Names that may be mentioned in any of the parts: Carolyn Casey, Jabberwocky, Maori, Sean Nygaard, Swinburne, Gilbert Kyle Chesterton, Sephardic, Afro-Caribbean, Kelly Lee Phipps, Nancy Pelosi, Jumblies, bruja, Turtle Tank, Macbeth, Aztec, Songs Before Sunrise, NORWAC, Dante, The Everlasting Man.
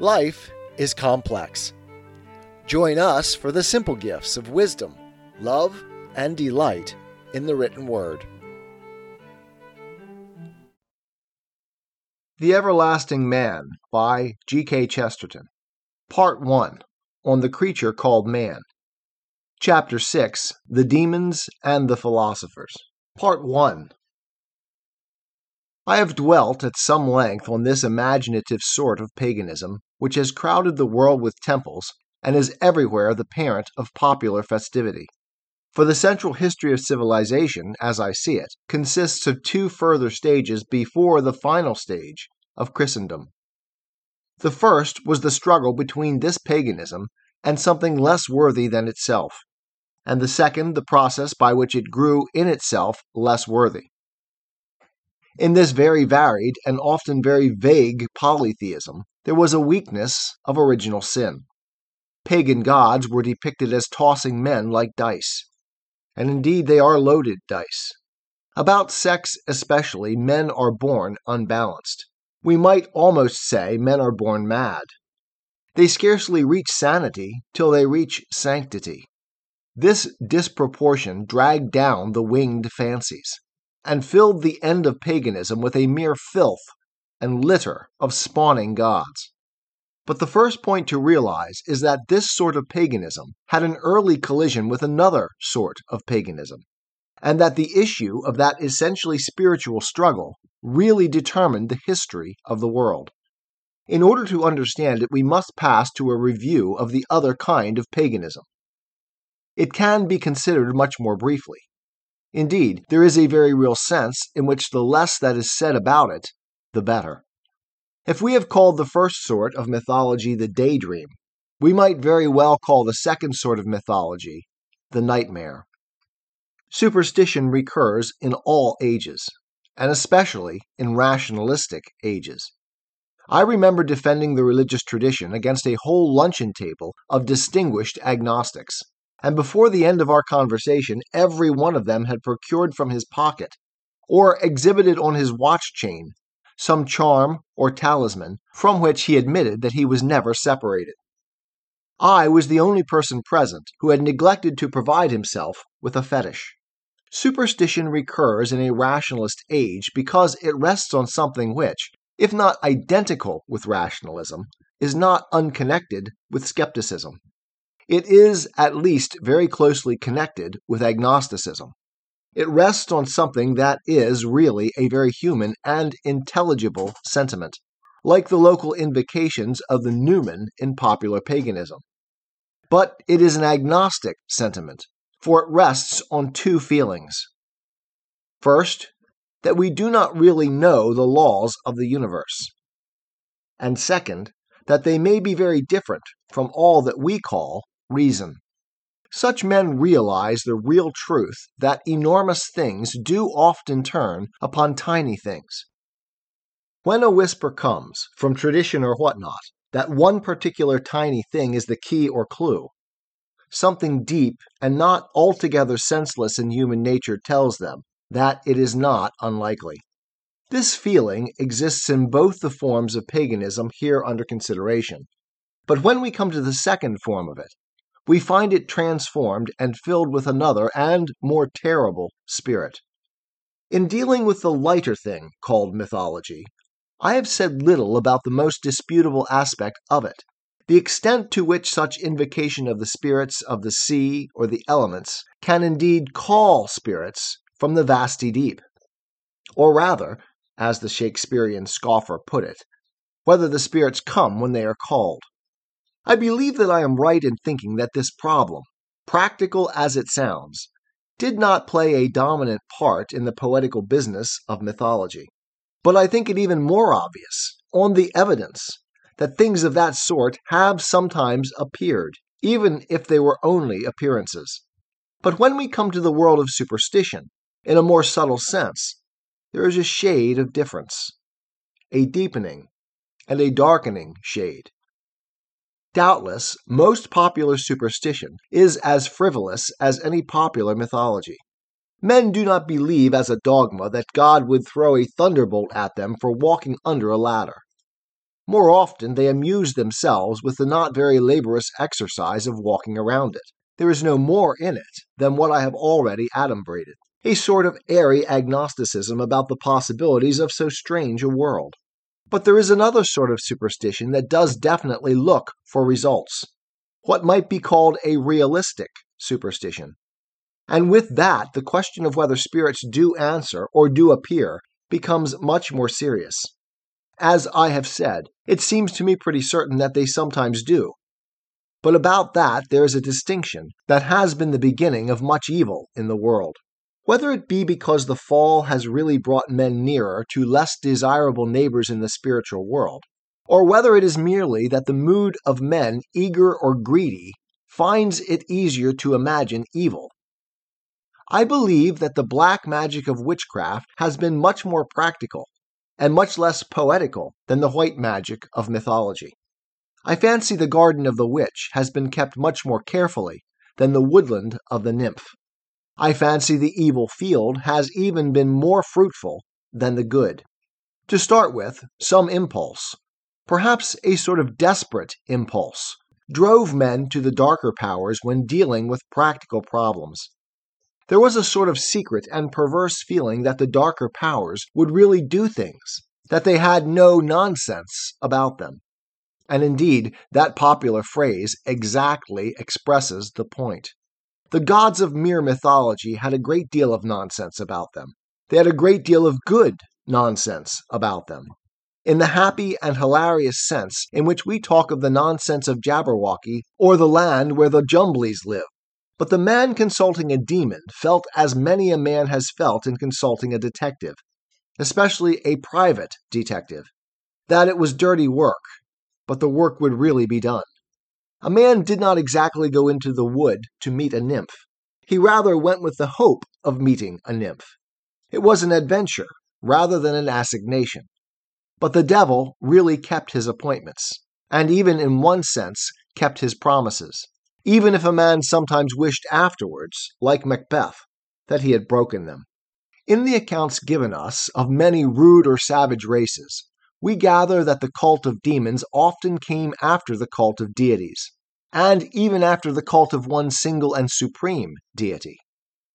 Life is complex. Join us for the simple gifts of wisdom, love, and delight in the written word. The Everlasting Man by G.K. Chesterton. Part 1. On the Creature Called Man. Chapter 6. The Demons and the Philosophers. Part 1. I have dwelt at some length on this imaginative sort of paganism, which has crowded the world with temples, and is everywhere the parent of popular festivity. For the central history of civilization, as I see it, consists of two further stages before the final stage of Christendom. The first was the struggle between this paganism and something less worthy than itself, and the second the process by which it grew in itself less worthy. In this very varied and often very vague polytheism, there was a weakness of original sin. Pagan gods were depicted as tossing men like dice, and indeed they are loaded dice. About sex especially, men are born unbalanced. We might almost say men are born mad. They scarcely reach sanity till they reach sanctity. This disproportion dragged down the winged fancies, and filled the end of paganism with a mere filth and litter of spawning gods. But the first point to realize is that this sort of paganism had an early collision with another sort of paganism, and that the issue of that essentially spiritual struggle really determined the history of the world. In order to understand it, we must pass to a review of the other kind of paganism. It can be considered much more briefly. Indeed, there is a very real sense in which the less that is said about it, the better. If we have called the first sort of mythology the daydream, we might very well call the second sort of mythology the nightmare. Superstition recurs in all ages, and especially in rationalistic ages. I remember defending the religious tradition against a whole luncheon table of distinguished agnostics, and before the end of our conversation, every one of them had procured from his pocket, or exhibited on his watch chain, some charm or talisman from which he admitted that he was never separated. I was the only person present who had neglected to provide himself with a fetish. Superstition recurs in a rationalist age because it rests on something which, if not identical with rationalism, is not unconnected with skepticism. It is at least very closely connected with agnosticism. It rests on something that is really a very human and intelligible sentiment, like the local invocations of the Newman in popular paganism. But it is an agnostic sentiment, for it rests on two feelings. First, that we do not really know the laws of the universe. And second, that they may be very different from all that we call reason. Such men realize the real truth that enormous things do often turn upon tiny things. When a whisper comes, from tradition or whatnot, that one particular tiny thing is the key or clue, something deep and not altogether senseless in human nature tells them that it is not unlikely. This feeling exists in both the forms of paganism here under consideration. But when we come to the second form of it, we find it transformed and filled with another and more terrible spirit. In dealing with the lighter thing called mythology, I have said little about the most disputable aspect of it, the extent to which such invocation of the spirits of the sea or the elements can indeed call spirits from the vasty deep, or rather, as the Shakespearean scoffer put it, whether the spirits come when they are called. I believe that I am right in thinking that this problem, practical as it sounds, did not play a dominant part in the poetical business of mythology. But I think it even more obvious, on the evidence, that things of that sort have sometimes appeared, even if they were only appearances. But when we come to the world of superstition, in a more subtle sense, there is a shade of difference, a deepening and a darkening shade. Doubtless, most popular superstition is as frivolous as any popular mythology. Men do not believe as a dogma that God would throw a thunderbolt at them for walking under a ladder. More often they amuse themselves with the not very laborious exercise of walking around it. There is no more in it than what I have already adumbrated, a sort of airy agnosticism about the possibilities of so strange a world. But there is another sort of superstition that does definitely look for results, what might be called a realistic superstition. And with that, the question of whether spirits do answer or do appear becomes much more serious. As I have said, it seems to me pretty certain that they sometimes do. But about that there is a distinction that has been the beginning of much evil in the world. Whether it be because the fall has really brought men nearer to less desirable neighbors in the spiritual world, or whether it is merely that the mood of men, eager or greedy, finds it easier to imagine evil. I believe that the black magic of witchcraft has been much more practical and much less poetical than the white magic of mythology. I fancy the garden of the witch has been kept much more carefully than the woodland of the nymph. I fancy the evil field has even been more fruitful than the good. To start with, some impulse, perhaps a sort of desperate impulse, drove men to the darker powers when dealing with practical problems. There was a sort of secret and perverse feeling that the darker powers would really do things, that they had no nonsense about them. And indeed, that popular phrase exactly expresses the point. The gods of mere mythology had a great deal of nonsense about them. They had a great deal of good nonsense about them. In the happy and hilarious sense in which we talk of the nonsense of Jabberwocky or the land where the Jumblies live. But the man consulting a demon felt as many a man has felt in consulting a detective, especially a private detective, that it was dirty work, but the work would really be done. A man did not exactly go into the wood to meet a nymph. He rather went with the hope of meeting a nymph. It was an adventure rather than an assignation. But the devil really kept his appointments, and even in one sense kept his promises. Even if a man sometimes wished afterwards, like Macbeth, that he had broken them. In the accounts given us of many rude or savage races, we gather that the cult of demons often came after the cult of deities, and even after the cult of one single and supreme deity.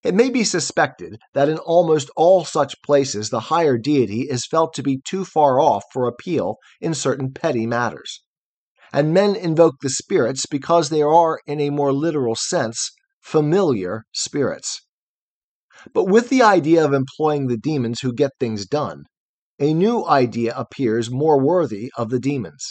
It may be suspected that in almost all such places the higher deity is felt to be too far off for appeal in certain petty matters. And men invoke the spirits because they are, in a more literal sense, familiar spirits. But with the idea of employing the demons who get things done, a new idea appears more worthy of the demons.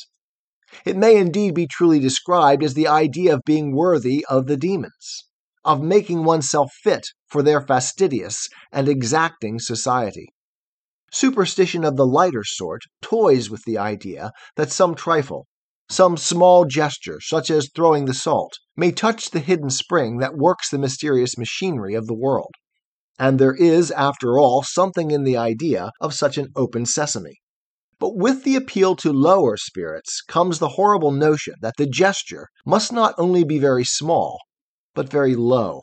It may indeed be truly described as the idea of being worthy of the demons, of making oneself fit for their fastidious and exacting society. Superstition of the lighter sort toys with the idea that some trifle, some small gesture, such as throwing the salt, may touch the hidden spring that works the mysterious machinery of the world. And there is, after all, something in the idea of such an open sesame. But with the appeal to lower spirits comes the horrible notion that the gesture must not only be very small, but very low.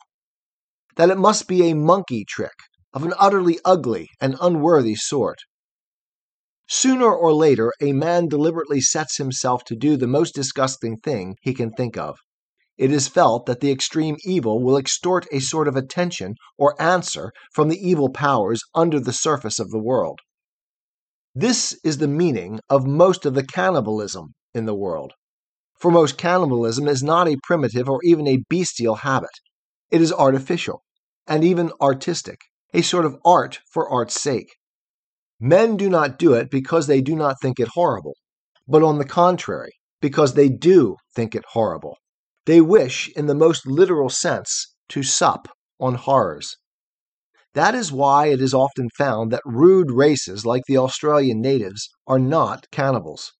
That it must be a monkey trick of an utterly ugly and unworthy sort. Sooner or later, a man deliberately sets himself to do the most disgusting thing he can think of. It is felt that the extreme evil will extort a sort of attention or answer from the evil powers under the surface of the world. This is the meaning of most of the cannibalism in the world. For most, cannibalism is not a primitive or even a bestial habit. It is artificial, and even artistic, a sort of art for art's sake. Men do not do it because they do not think it horrible, but on the contrary, because they do think it horrible. They wish, in the most literal sense, to sup on horrors. That is why it is often found that rude races like the Australian natives are not cannibals,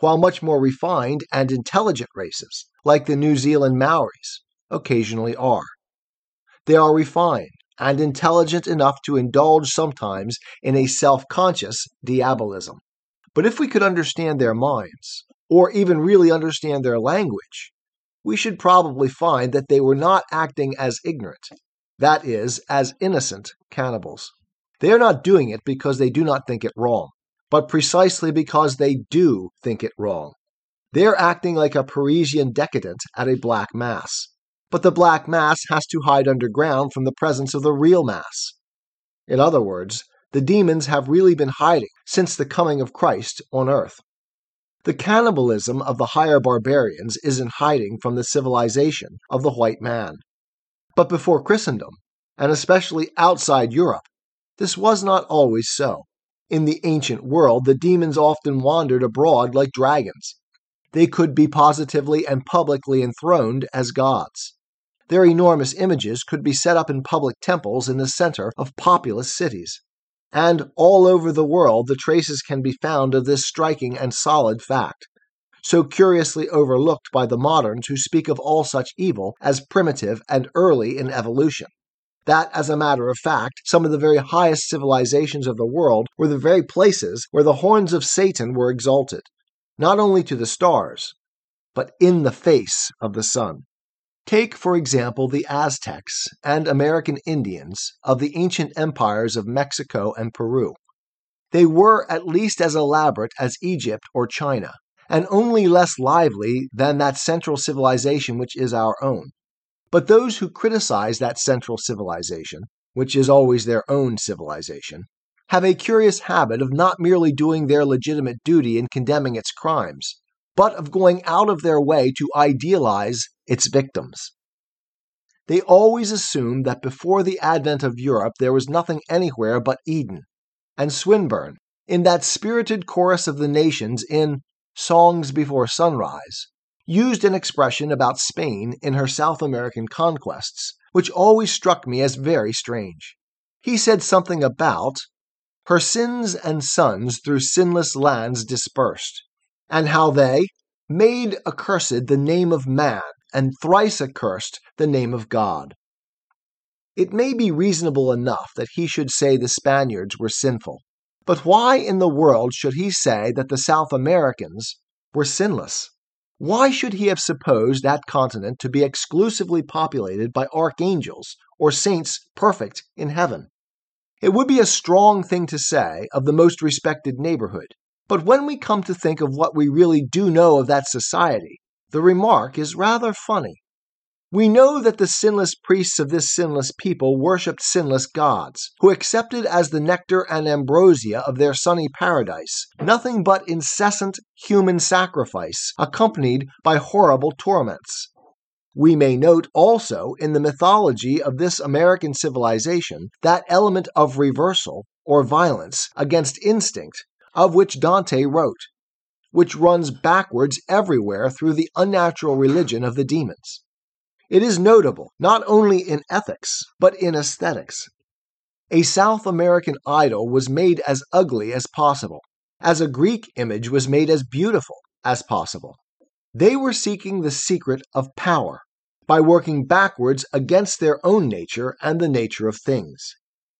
while much more refined and intelligent races, like the New Zealand Maoris, occasionally are. They are refined and intelligent enough to indulge sometimes in a self-conscious diabolism. But if we could understand their minds, or even really understand their language, we should probably find that they were not acting as ignorant, that is, as innocent cannibals. They are not doing it because they do not think it wrong, but precisely because they do think it wrong. They're acting like a Parisian decadent at a black mass. But the black mass has to hide underground from the presence of the real mass. In other words, the demons have really been hiding since the coming of Christ on earth. The cannibalism of the higher barbarians is in hiding from the civilization of the white man. But before Christendom, and especially outside Europe, this was not always so. In the ancient world, the demons often wandered abroad like dragons. They could be positively and publicly enthroned as gods. Their enormous images could be set up in public temples in the center of populous cities. And all over the world, the traces can be found of this striking and solid fact, so curiously overlooked by the moderns who speak of all such evil as primitive and early in evolution. That, as a matter of fact, some of the very highest civilizations of the world were the very places where the horns of Satan were exalted, not only to the stars, but in the face of the sun. Take, for example, the Aztecs and American Indians of the ancient empires of Mexico and Peru. They were at least as elaborate as Egypt or China, and only less lively than that central civilization which is our own. But those who criticize that central civilization, which is always their own civilization, have a curious habit of not merely doing their legitimate duty in condemning its crimes, but of going out of their way to idealize its victims. They always assumed that before the advent of Europe there was nothing anywhere but Eden, and Swinburne, in that spirited chorus of the nations in Songs Before Sunrise, used an expression about Spain in her South American conquests, which always struck me as very strange. He said something about her sins and sons through sinless lands dispersed, and how they made accursed the name of man, and thrice accursed the name of God. It may be reasonable enough that he should say the Spaniards were sinful, but why in the world should he say that the South Americans were sinless? Why should he have supposed that continent to be exclusively populated by archangels or saints perfect in heaven? It would be a strong thing to say of the most respected neighborhood, but when we come to think of what we really do know of that society, the remark is rather funny. We know that the sinless priests of this sinless people worshipped sinless gods, who accepted as the nectar and ambrosia of their sunny paradise nothing but incessant human sacrifice accompanied by horrible torments. We may note also in the mythology of this American civilization that element of reversal, or violence, against instinct, of which Dante wrote, which runs backwards everywhere through the unnatural religion of the demons. It is notable not only in ethics, but in aesthetics. A South American idol was made as ugly as possible, as a Greek image was made as beautiful as possible. They were seeking the secret of power by working backwards against their own nature and the nature of things.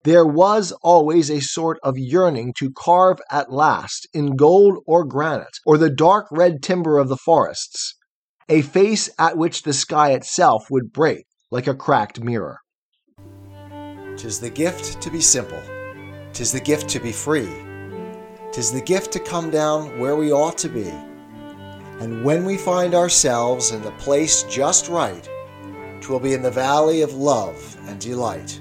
There was always a sort of yearning to carve at last in gold or granite or the dark red timber of the forests, a face at which the sky itself would break like a cracked mirror. 'Tis the gift to be simple, 'tis the gift to be free, 'tis the gift to come down where we ought to be, and when we find ourselves in the place just right, 'twill be in the valley of love and delight.